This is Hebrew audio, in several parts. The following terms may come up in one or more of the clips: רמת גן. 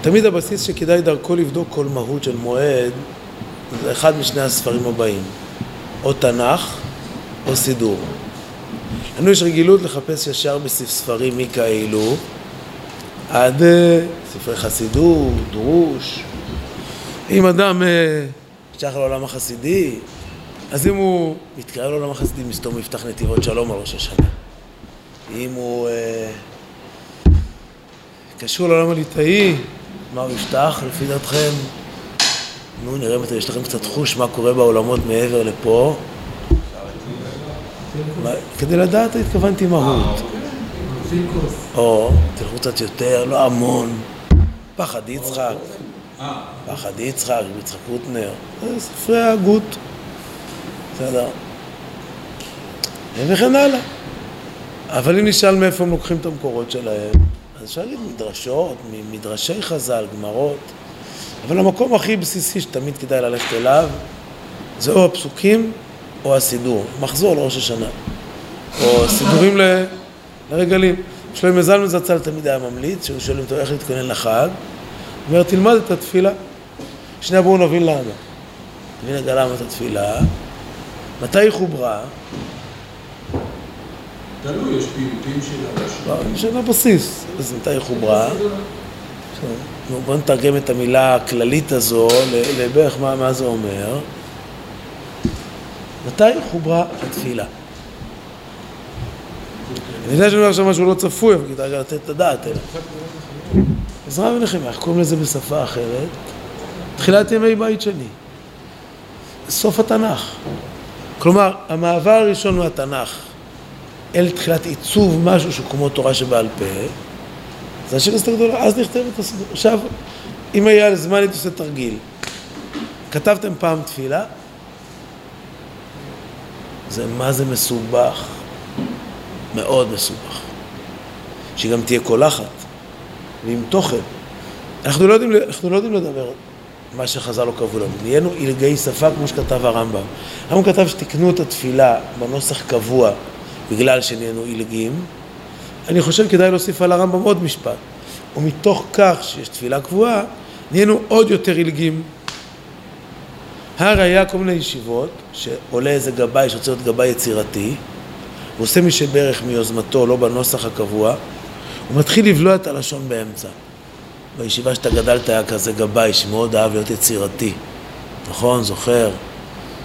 תמיד הבסיס שכדאי דרכו לבדוק כל מהות של מועד זה אחד משני הספרים הבאים, או תנ"ך או סידור. לנו יש רגילות לחפש ישר בספרים מכאלו, עד ספרי חסידות, דרוש. אם אדם שייך לעולם החסידי, אז אם הוא מתקרב לעולם החסידי, מסתום יפתח נתיבות שלום על ראש השנה. אם הוא קשור לעולם הליטאי, מה הוא יפתח לפי דעתכם? נו, נראה אם יש לכם קצת חוש מה קורה בעולמות מעבר לפה. כדי לדעת התכוונתי מהות. או, תלכו קצת יותר, לא המון. פחד יצחק. פחד יצחק, יצחק קוטנר. זה ספרי ההגות. בסדר. וכן הלאה. אבל אם נשאל מאיפה הם לוקחים את המקורות שלהם, אז שאלים מדרשות, מדרשי חז"ל, גמרות. אבל המקום הכי בסיסי שתמיד כדאי ללכת אליו, זה או הפסוקים או הסידור. מחזור לראש השנה. או סידורים לרגלים. שלום מזלמן זצ"ל תמיד היה ממליץ, שהוא שואלים אותו איך להתכונן לחג. הוא אומר, תלמד את התפילה. שנייה בואו נבין למה. תבין לגלם את התפילה. מתי היא חוברה? תלוי, יש פעילותים שלה. שלה בסיס. אז מתי היא חוברה? בואו נתרגם את המילה הכללית הזו, לברך מה זה אומר. מתי חוברה התפילה? אני יודע שאני אומר עכשיו משהו לא צפוי, אבל כדאי לתת את הדעת אלה. עזרא ונחמיה, איך קוראים לזה בשפה אחרת? תחילת ימי בית שני. סוף התנ"ך. כלומר, המעבר הראשון מהתנ"ך אל תחילת עיצוב משהו שכמו תורה שבעל פה, זה השיר הסתר גדולה, אז נכתב את הסדור. עכשיו, אם היה על זמן הייתי עושה תרגיל. כתבתם פעם תפילה? זה מה זה מסובך. מאוד מסובך. שגם תהיה קולחת. ועם תוכן. אנחנו לא יודעים לדבר מה שחז"ל לא קבעו לנו. נהיינו עילגי שפה כמו שכתב הרמב"ם. הרמב"ם כתב שתקנו את התפילה בנוסח קבוע בגלל שנהיינו עילגים. אני חושב כדאי להוסיף על הרמב"ם עוד משפט. ומתוך כך שיש תפילה קבועה, נהיינו עוד יותר עילגים. היה כל מיני ישיבות שעולה איזה גבאי שרוצה להיות גבאי יצירתי, הוא עושה מי שברך מיוזמתו, לא בנוסח הקבוע, הוא מתחיל לבלוע את הלשון באמצע. בישיבה שאתה גדלת היה כזה גבאי שמאוד אהב להיות יצירתי. נכון, זוכר?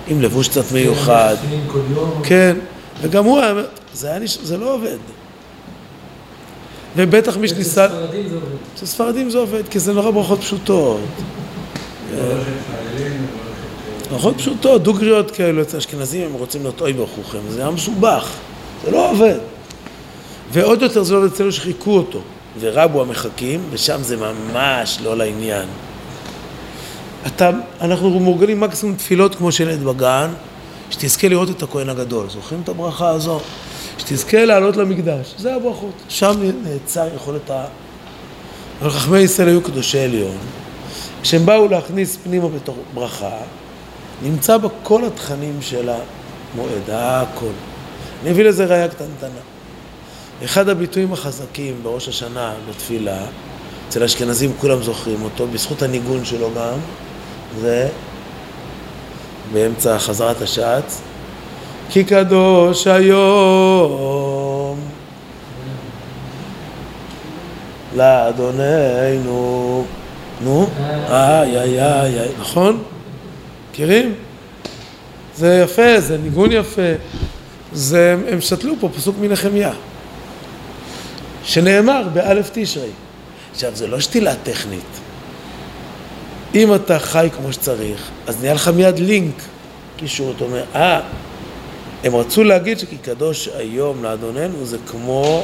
עם לבוש קצת מיוחד. כן, וגם הוא היה... זה לא עובד. ובטח מי שניסה... שספרדים זה עובד. שספרדים זה עובד, כי זה נורא ברכות פשוטות. ברכות פשוטות, דוגריות כאלו, אשכנזים הם רוצים להיות אוי ברכוכם, זה היה מסובך, זה לא עובד. ועוד יותר זה לא עובד אצלנו שחיכו אותו, ורבו המחכים, ושם זה ממש לא לעניין. אנחנו מורגלים מקסימום תפילות כמו שלד בגן, שתזכה לראות את הכהן הגדול, זוכרים את הברכה הזו? שתזכה לעלות למקדש, זה הברכות. שם נעצר יכולת ה... אבל חכמי ישראל היו קדושי עליון, כשהם באו להכניס פנימה בתוך ברכה, נמצא בה כל התכנים של המועד, הכל. אני אביא לזה ראייה קטנטנה. אחד הביטויים החזקים בראש השנה בתפילה, אצל האשכנזים כולם זוכרים אותו, בזכות הניגון שלו גם, זה באמצע חזרת השעץ, כי קדוש היום לאדוננו. נו, איי איי איי איי, נכון? מכירים? זה יפה, זה ניגון יפה. הם שתלו פה פסוק מנחמיה, שנאמר באלף תשרי. עכשיו, זה לא שתילה טכנית. אם אתה חי כמו שצריך, אז נהיה לך מיד לינק. קישור, אתה אומר, הם רצו להגיד שכי קדוש היום לאדוננו, זה כמו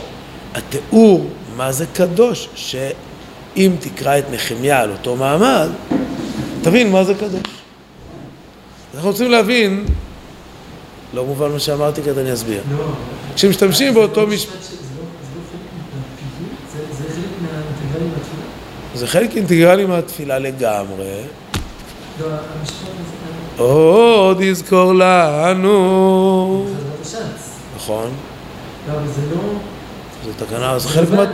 התיאור, מה זה קדוש, שאם תקרא את נחמיה על אותו מעמד, תבין מה זה קדוש. אנחנו רוצים להבין, לא מובן מה שאמרתי כעת אני אסביר. כשמשתמשים באותו משפט... זה חלק אינטגרלי מהתפילה לגמרי. עוד יזכור לנו. נכון. זו תקנה, זה חלק מה...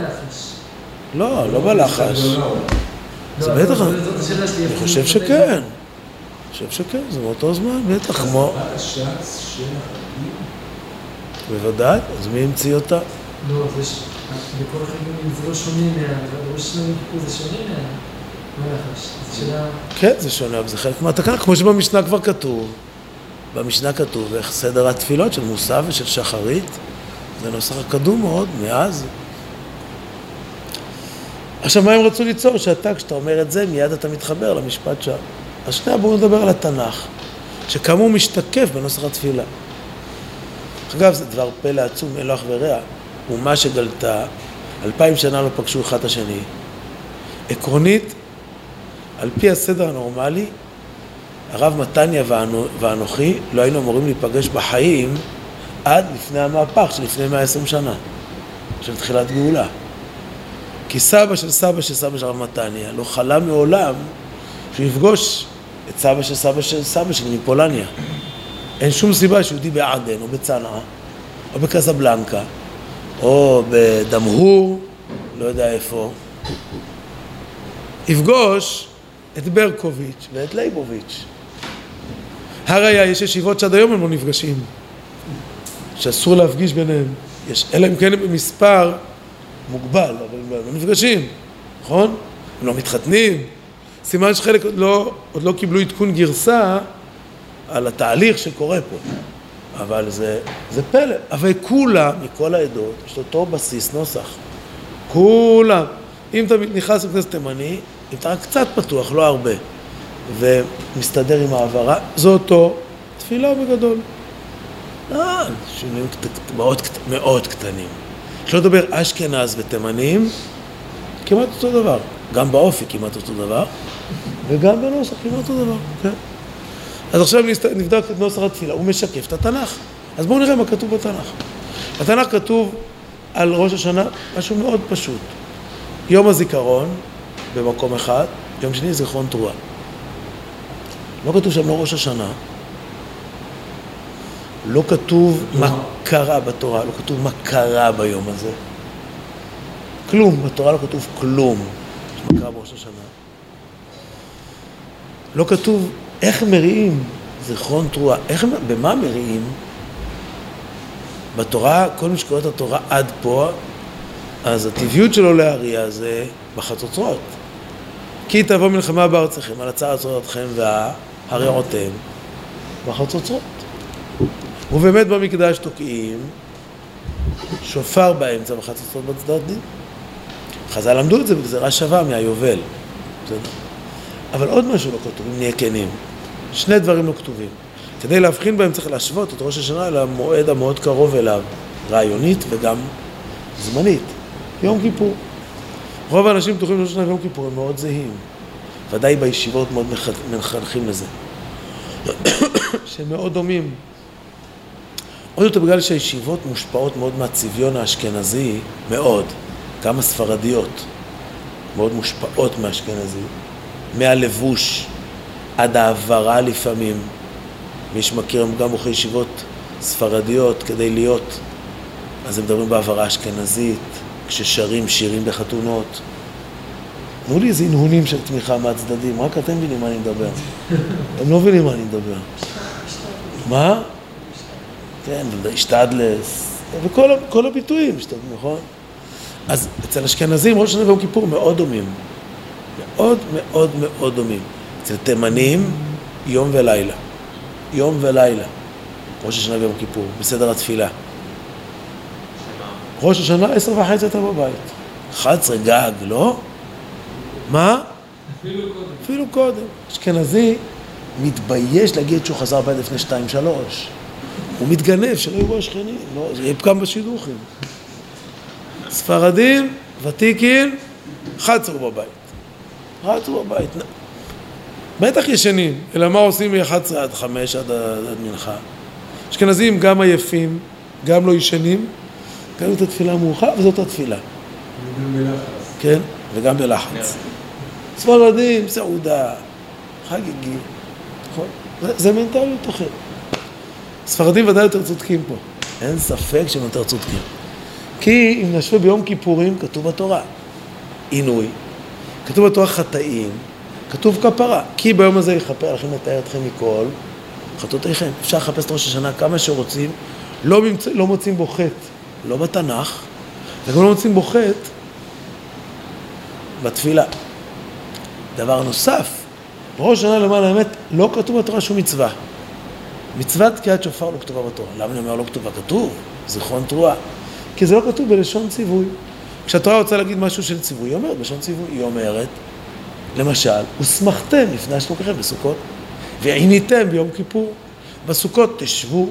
לא, לא בלחש. זה בטח, אני חושב שכן. אני חושב שכן, זה באותו זמן, בטח כמו... בוודאי, אז מי המציא אותה? לא, זה ש... בכל חגים זה לא שונה מה... ראש שלנו זה שונה מהלחש. זה שונה... כן, זה שונה, אבל זה חלק מהתקנה, כמו שבמשנה כבר כתוב. במשנה כתוב איך סדר התפילות של מוסף ושל שחרית, זה נוסח הקדום מאוד מאז. עכשיו, מה הם רצו ליצור? שאתה, כשאתה אומר את זה, מיד אתה מתחבר למשפט שם. אז שנייה, בואו נדבר על התנ"ך, שכמה הוא משתקף בנוסח התפילה. אגב, זה דבר פלא עצום, אין לו אח ורע. ומה שגלתה, 2000 שנה לא פגשו אחד השני. עקרונית, על פי הסדר הנורמלי, הרב מתניה ואנוכי לא היינו אמורים להיפגש בחיים עד לפני המהפך שלפני 120 שנה, של תחילת גאולה. כי סבא של סבא של סבא של הרב מתניה לא חלם מעולם שיפגוש את סבא של סבא של סבא שלי מפולניה. אין שום סיבה שיהודי בעדן או בצנעה או בקזבלנקה או בדמהור, לא יודע איפה, יפגוש את ברקוביץ' ואת לייבוביץ'. הראיה, יש ישיבות שעד היום הם לא נפגשים, שאסור להפגיש ביניהם, אלא אם כן הם במספר מוגבל, אבל הם לא נפגשים, נכון? הם לא מתחתנים, סימן שחלק עוד לא קיבלו עדכון גרסה על התהליך שקורה פה, אבל זה פלא. אבל כולה, מכל העדות, יש אותו בסיס נוסח. כולה. אם אתה נכנס לכנסת תימני, אם אתה רק קצת פתוח, לא הרבה, ומסתדר עם העברה, זו אותו תפילה בגדול. שינויים מאוד קטנים. שלא לדבר אשכנז ותימנים, כמעט אותו דבר. גם באופי כמעט אותו דבר, וגם בנוסח כמעט אותו דבר, כן? אז עכשיו נבדק את נוסח התפילה, הוא משקף את התנ"ך. אז בואו נראה מה כתוב בתנ"ך. בתנ"ך כתוב על ראש השנה משהו מאוד פשוט. יום הזיכרון במקום אחד, יום שני זיכרון תרועה. לא כתוב שם לא ראש השנה, לא כתוב מה קרה בתורה, לא כתוב מה קרה ביום הזה. כלום, בתורה לא כתוב כלום, מה קרה בראש השנה. לא כתוב איך מריעים זיכרון תרועה, במה מריעים? בתורה, כל מי שקורא את התורה עד פה, אז הטבעיות שלו להריע זה בחצוצרות. כי תבוא מלחמה בארצכם, על הצער צורתכם וההריעותם בחצוצרות. ובאמת במקדש תוקעים שופר באמצע בחצוצרות בצדות דין. חז"ל למדו את זה בגזרה שווה מהיובל. בסדר? אבל עוד משהו לא כתוב, אם נהיה כנים. שני דברים לא כתובים. כדי להבחין בהם צריך להשוות את ראש השנה למועד המאוד קרוב אליו, רעיונית וגם זמנית. יום כיפור. רוב האנשים פתוחים ראש השנה ויום כיפור, הם מאוד זהים. ודאי בישיבות מאוד מחנכים לזה. שהם מאוד דומים. עוד יותר בגלל שהישיבות מושפעות מאוד מהצביון האשכנזי, מאוד. גם הספרדיות מאוד מושפעות מהאשכנזי. מהלבוש עד העברה לפעמים. מי שמכיר הם גם מוכי ישיבות ספרדיות כדי להיות. אז הם מדברים בעברה אשכנזית, כששרים שירים בחתונות. תנו לי איזה הנהונים של תמיכה מהצדדים, רק אתם מבינים מה אני מדבר. הם לא מבינים מה אני מדבר. מה? כן, השתדלס, וכל הביטויים, נכון? אז אצל אשכנזים, ראש השנה ויום כיפור מאוד דומים. מאוד מאוד מאוד דומים. אצל תימנים, יום ולילה. יום ולילה. ראש השנה ויום כיפור, בסדר התפילה. ראש השנה 10:30 אתה בבית. 11 גג, לא? מה? אפילו קודם. אשכנזי מתבייש להגיד שהוא חזר בית לפני 2-3. הוא מתגנב שלא יהיו השכנים, לא, זה יפקם בשידוכים. ספרדים, ותיקים, 11 בבית. בטח ישנים, אלא מה עושים מ-11 עד 5 עד מנחה. אשכנזים גם עייפים, גם לא ישנים, גם את התפילה המאוחר, וזאת התפילה. וגם בלחץ. כן, וגם בלחץ. ספרדים, סעודה, חגיגי, נכון? זה מנטליות אחרת. ספרדים ודאי יותר צודקים פה. אין ספק שהם יותר צודקים. כי אם נשווה ביום כיפורים, כתוב בתורה עינוי, כתוב בתורה חטאים, כתוב כפרה, כי ביום הזה יחפר עליכם לתאר אתכם מכל חטאותיכם. אפשר לחפש את ראש השנה כמה שרוצים, לא מוצאים בו חטא, לא בתנ"ך, וגם לא מוצאים בו חטא בתפילה. דבר נוסף, בראש השנה למען האמת לא כתוב בתורה שום מצווה. מצוות תקיעת שופר לא כתובה בתורה. למה אני אומר לא כתובה? כתוב, זיכרון תרועה. כי זה לא כתוב בלשון ציווי. כשהתורה רוצה להגיד משהו של ציווי, היא אומרת בלשון ציווי, היא אומרת, למשל, הוסמכתם לפני השלוקכם בסוכות, ועיניתם ביום כיפור, בסוכות תשבו,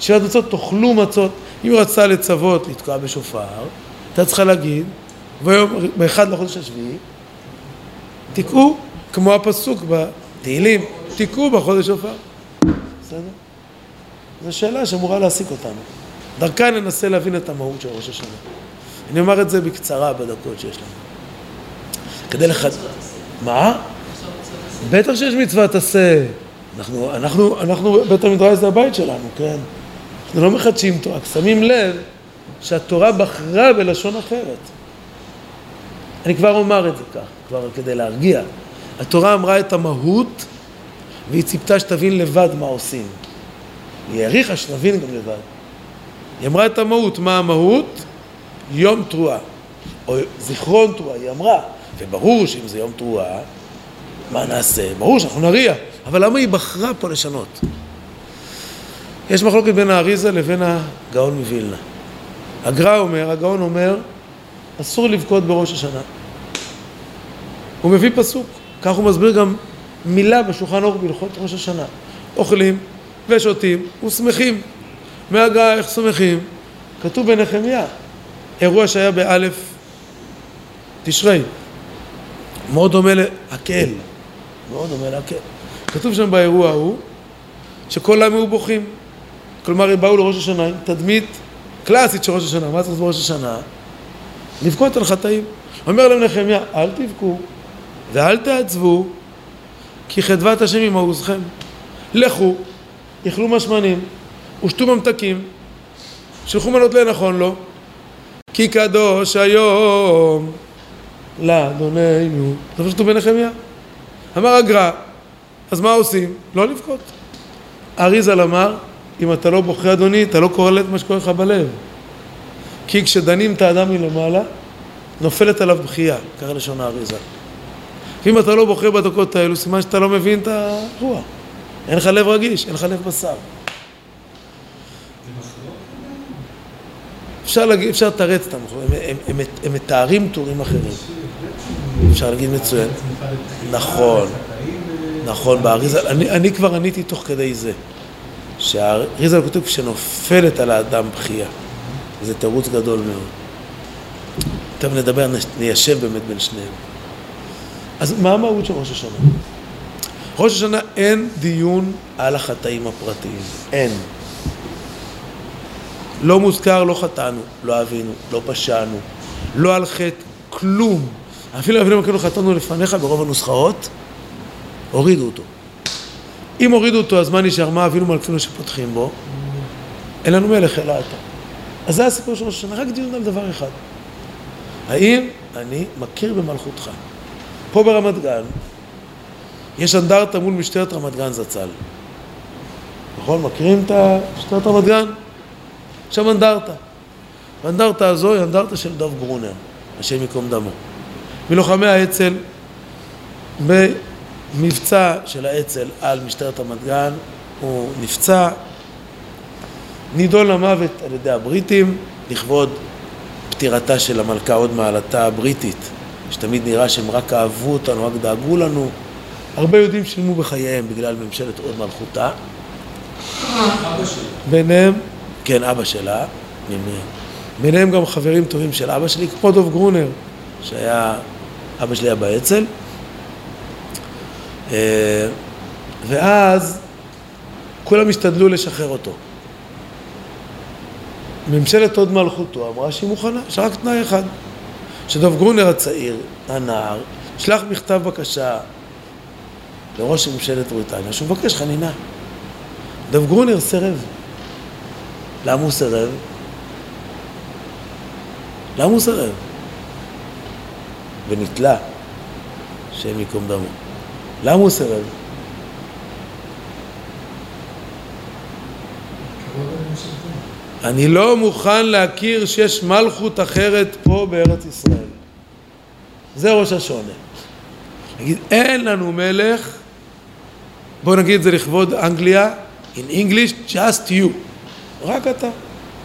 שבעת מצות תאכלו מצות. אם היא רצה לצוות לתקוע בשופר, אתה צריכה להגיד, באחד לחודש השביעי, תקעו, כמו הפסוק בתהילים, תקעו בחודש שופר. בסדר? זו שאלה שאמורה להעסיק אותנו. דרכה ננסה להבין את המהות של ראש השנה. אני אומר את זה בקצרה בדקות שיש לנו. כדי לך... מה? בטח שיש מצוות עשה. אנחנו בית המדרש זה הבית שלנו, כן? אנחנו לא מחדשים תורה, שמים לב שהתורה בחרה בלשון אחרת. אני כבר אומר את זה כך, כבר כדי להרגיע. התורה אמרה את המהות, והיא ציפתה שתבין לבד מה עושים. היא העריכה שתבין גם לבד. היא אמרה את המהות. מה המהות? יום תרועה. או זיכרון תרועה, היא אמרה. וברור שאם זה יום תרועה, מה נעשה? ברור שאנחנו נריע. אבל למה היא בחרה פה לשנות? יש מחלוקת בין האריזה לבין הגאון מבילנה. הגאון אומר, אסור לבכות בראש השנה. הוא מביא פסוק. כך הוא מסביר גם מילה בשולחן אור בהלכות ראש השנה. אוכלים ושותים ושמחים. מהגעה איך שמחים? כתוב בנחמיה. אירוע שהיה באלף תשרי. מאוד דומה להקל. מאוד דומה להקל. כתוב שם באירוע ההוא שכל עם היו בוכים. כלומר, הם באו לראש השנה, תדמית קלאסית של ראש השנה. מה צריך בראש השנה? לבכות על חטאים. אומר להם נחמיה, אל תבכו ואל תעצבו, כי חדבת השם עם עוזכם. לכו, יאכלו משמנים, ושתו ממתקים, שלחו מנות לנכון לו, כי קדוש היום לאדוננו. זה פשוט בנחמיה. אמר הגר"א, אז מה עושים? לא לבכות. אריזל אמר, אם אתה לא בוכה אדוני, אתה לא קורא לב מה שקורה לך בלב. כי כשדנים את האדם מלמעלה, נופלת עליו בכייה, ככה לשון האריזה. ואם אתה לא בוחר בדקות האלו, סימן שאתה לא מבין את הרוח. אין לך לב רגיש, אין לך לב בשר. אפשר לתרץ את המחלוקת, הם מתארים תיאורים אחרים. אפשר להגיד מצוין. נכון, נכון, באריזה, אני כבר עניתי תוך כדי זה, שהאריזה כותב שנופלת על האדם בכייה. זה תירוץ גדול מאוד. טוב, נדבר, ניישב באמת בין שניהם. אז מה המהות של ראש השנה? ראש השנה אין דיון על החטאים הפרטיים. אין. לא מוזכר, לא חטאנו, לא אבינו, לא פשענו, לא על חטא, כלום. אפילו אבינו כאילו חטאנו לפניך ברוב הנוסחאות, הורידו אותו. אם הורידו אותו, אז מה נשאר? מה אבינו מלכנו שפותחים בו? אין לנו מלך אלא אתה. אז זה הסיפור של ראש השנה, רק דיון על דבר אחד. האם אני מכיר במלכותך? פה ברמת גן, יש אנדרטה מול משטרת רמת גן זצ"ל. נכון? מכירים את משטרת רמת גן? שם אנדרטה. האנדרטה הזו היא אנדרטה של דב גרונר, השם יקום דמו. מלוחמי האצ"ל, במבצע של האצ"ל על משטרת רמת גן, הוא נפצע, נידון למוות על ידי הבריטים, לכבוד פטירתה של המלכה עוד מעלתה הבריטית, שתמיד נראה שהם רק אהבו אותנו, רק דאגו לנו. הרבה יהודים שילמו בחייהם בגלל ממשלת עוד מלכותה. ביניהם, כן, אבא שלה, ביניהם גם חברים טובים של אבא שלי, כמו דב גרונר, שהיה, אבא שלי היה באצ"ל. ואז כולם השתדלו לשחרר אותו. ממשלת עוד מלכותו אמרה שהיא מוכנה, שרק תנאי אחד, שדב גרונר הצעיר, הנער, שלח מכתב בקשה לראש ממשלת בריטניה, שהוא מבקש חנינה. דב גרונר סרב. למה הוא סרב? למה הוא סרב? ונתלה, שם יקום דמו. למה הוא סרב? אני לא מוכן להכיר שיש מלכות אחרת פה בארץ ישראל. זה ראש השונה. נגיד, אין לנו מלך, בואו נגיד את זה לכבוד אנגליה, in English, just you. רק אתה.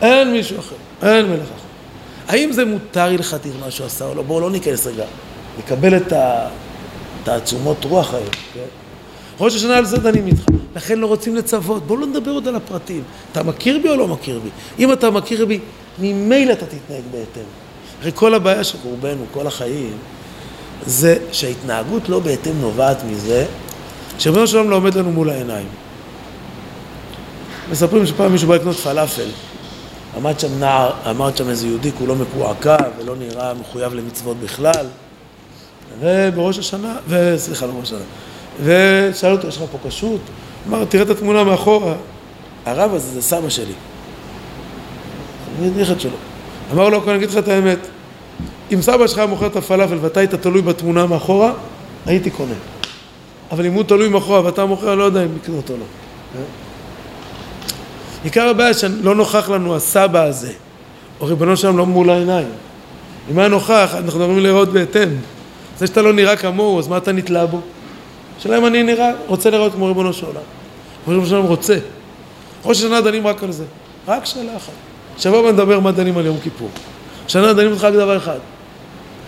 אין מישהו אחר, אין מלך אחר. האם זה מותר הלכתי מה שהוא עשה או לא? בואו לא ניכנס רגע. נקבל את תעצומות רוח האלה. כן? ראש השנה על זה דנים איתך. לכן לא רוצים לצוות. בואו לא נדבר עוד על הפרטים. אתה מכיר בי או לא מכיר בי? אם אתה מכיר בי, ממילא אתה תתנהג בהתאם. הרי כל הבעיה של רובנו, כל החיים, זה שההתנהגות לא בהתאם נובעת מזה, שרבנו שלום לא עומד לנו מול העיניים. מספרים שפעם מישהו בא לקנות פלאפל. עמד שם נער, אמר שם איזה יהודי, כולו מקועקע ולא נראה מחויב למצוות בכלל. ובראש השנה, וסליחה, לא בראש השנה. ושאל אותו, יש לך פה קשות? אמר, תראה את התמונה מאחורה. הרב הזה זה סבא שלי. נכד שלו. אמר לו, אני אגיד לך את האמת. אם סבא שלך מוכר את הפלאפל ואתה היית תלוי בתמונה מאחורה, הייתי קונה. אבל אם הוא תלוי מאחורה ואתה מוכר, לא יודע אם לקנות או לא. עיקר הבעיה שלא נוכח לנו הסבא הזה, או ריבונו שלנו לא מול העיניים. אם היה נוכח, אנחנו אומרים לראות בהתאם. זה שאתה לא נראה כמוהו, אז מה אתה נתלה בו? שאלה אם אני נראה, רוצה לראות כמו ריבונו של עולם. ריבונו של עולם רוצה. ראש השנה דנים רק על זה. רק שאלה אחת. שבוע נדבר מה דנים על יום כיפור. שנה דנים אותך רק דבר אחד.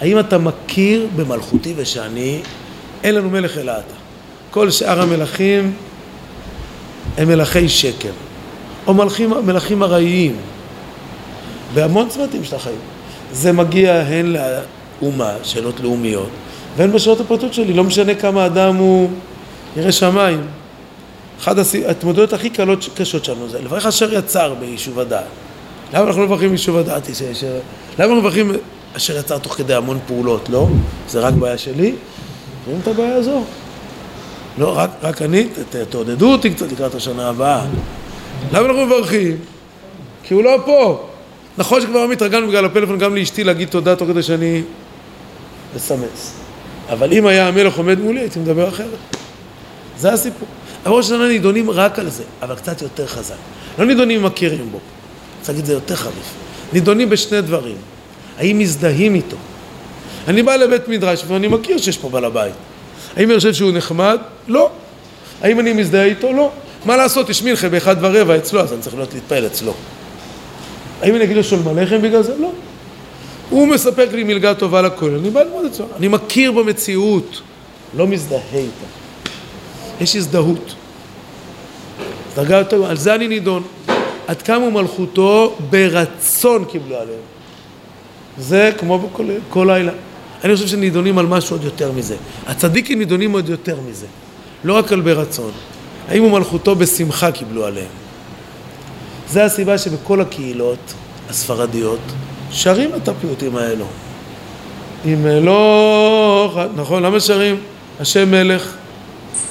האם אתה מכיר במלכותי ושאני, אין לנו מלך אלא אתה. כל שאר המלכים הם מלכי שקר. או מלכים הרעיים, בהמון צמתים של החיים. זה מגיע הן לאומה, שאלות לאומיות, והן בשאלות הפרטות שלי, לא משנה כמה אדם הוא ירא שמיים. אחת התמודדות הכי קשות שלנו זה, לברך אשר יצר ביישוב הדעת. למה אנחנו לא מברכים ביישוב הדעת? למה אנחנו מברכים אשר יצר תוך כדי המון פעולות, לא? זה רק בעיה שלי, ואין את הבעיה הזו. לא, רק אני, תעודדו אותי קצת לקראת השנה הבאה. למה אנחנו מברכים? כי הוא לא פה. נכון שכבר מתרגלנו בגלל הפלאפון גם לאשתי להגיד תודה תוך כדי שאני מסמס. אבל אם היה המלך עומד מולי, הייתי מדבר אחרת. זה הסיפור. אבל ראש השנה נידונים רק על זה, אבל קצת יותר חזק. לא נידונים מכירים בו. צריך להגיד, זה יותר חריף. נידונים בשני דברים. האם מזדהים איתו? אני בא לבית מדרש ואני מכיר שיש פה בעל הבית. האם אני חושב שהוא נחמד? לא. האם אני מזדהה איתו? לא. מה לעשות, תשמין לך ב1:15 אצלו, אז אני צריך להתפעל אצלו. האם אני אגיד לו שולמה לכם בגלל זה? לא. הוא מספק לי מלגה טובה לכול, אני בא ללמוד אצלו. אני מכיר במציאות, לא מזדהה איתה. יש הזדהות. דרגה יותר, על זה אני נידון. עד כמה מלכותו ברצון קיבלו עליהם. זה כמו בכל לילה. אני חושב שנידונים על משהו עוד יותר מזה. הצדיקים נידונים עוד יותר מזה. לא רק על ברצון. האם ומלכותו בשמחה קיבלו עליהם. זו הסיבה שבכל הקהילות הספרדיות שרים את הפיוטים האלו. אם לא, נכון, למה שרים? השם מלך.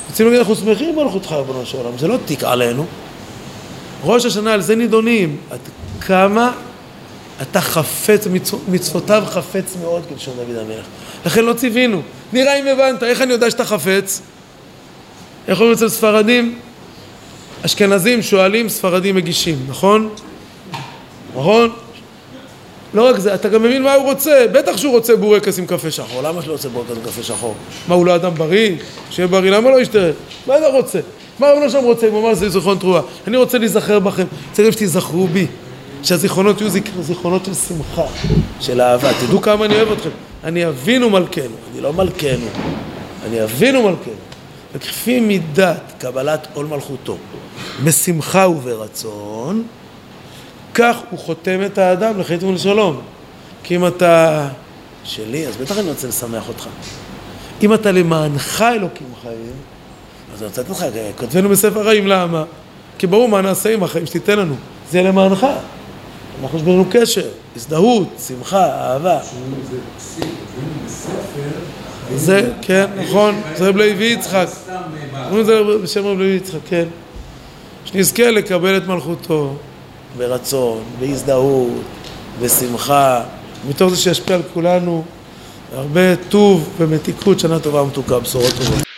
רוצים להגיד, אנחנו שמחים במלכותך בנו של עולם, זה לא תיק עלינו. ראש השנה על זה נידונים, עד כמה אתה חפץ, מצוותיו חפץ מאוד כלשון דוד המלך. לכן לא ציווינו, נראה אם הבנת, איך אני יודע שאתה חפץ? איך אומרים אצל ספרדים? אשכנזים שואלים, ספרדים מגישים, נכון? נכון? לא רק זה, אתה גם מבין מה הוא רוצה, בטח שהוא רוצה בורקס עם קפה שחור, למה שלא רוצה בורקס עם קפה שחור? מה, הוא לא אדם בריא? שיהיה בריא, למה לא ישתראה? מה אתה רוצה? מה הוא לא שם רוצה? הוא אמר, זה זיכרון תרועה, אני רוצה להיזכר בכם, צריך שתיזכרו בי, שהזיכרונות יהיו זיכרונות של שמחה, של אהבה, תדעו כמה אני אוהב אתכם, אני אבינו מלכנו, אני לא מלכנו, אני אבינו מלכנו. וכפי מידת קבלת עול מלכותו, בשמחה וברצון, כך הוא חותם את האדם לחיים ולשלום. כי אם אתה שלי, אז בטח אני רוצה לשמח אותך. אם אתה למענך אלוקים חיים, אז אני רוצה לתת לך, כותבנו בספר חיים, למה? כי ברור מה נעשה עם החיים שתיתן לנו, זה יהיה למענך. אנחנו שברנו קשר, הזדהות, שמחה, אהבה. זה, כן, נכון, זה בלי וי יצחק. זה בשם בלי וי יצחק, כן. שנזכה לקבל את מלכותו ברצון, בהזדהות, בשמחה, מתוך זה שישפיע על כולנו הרבה טוב ומתיקות, שנה טובה ומתוקה, בשורות טובות.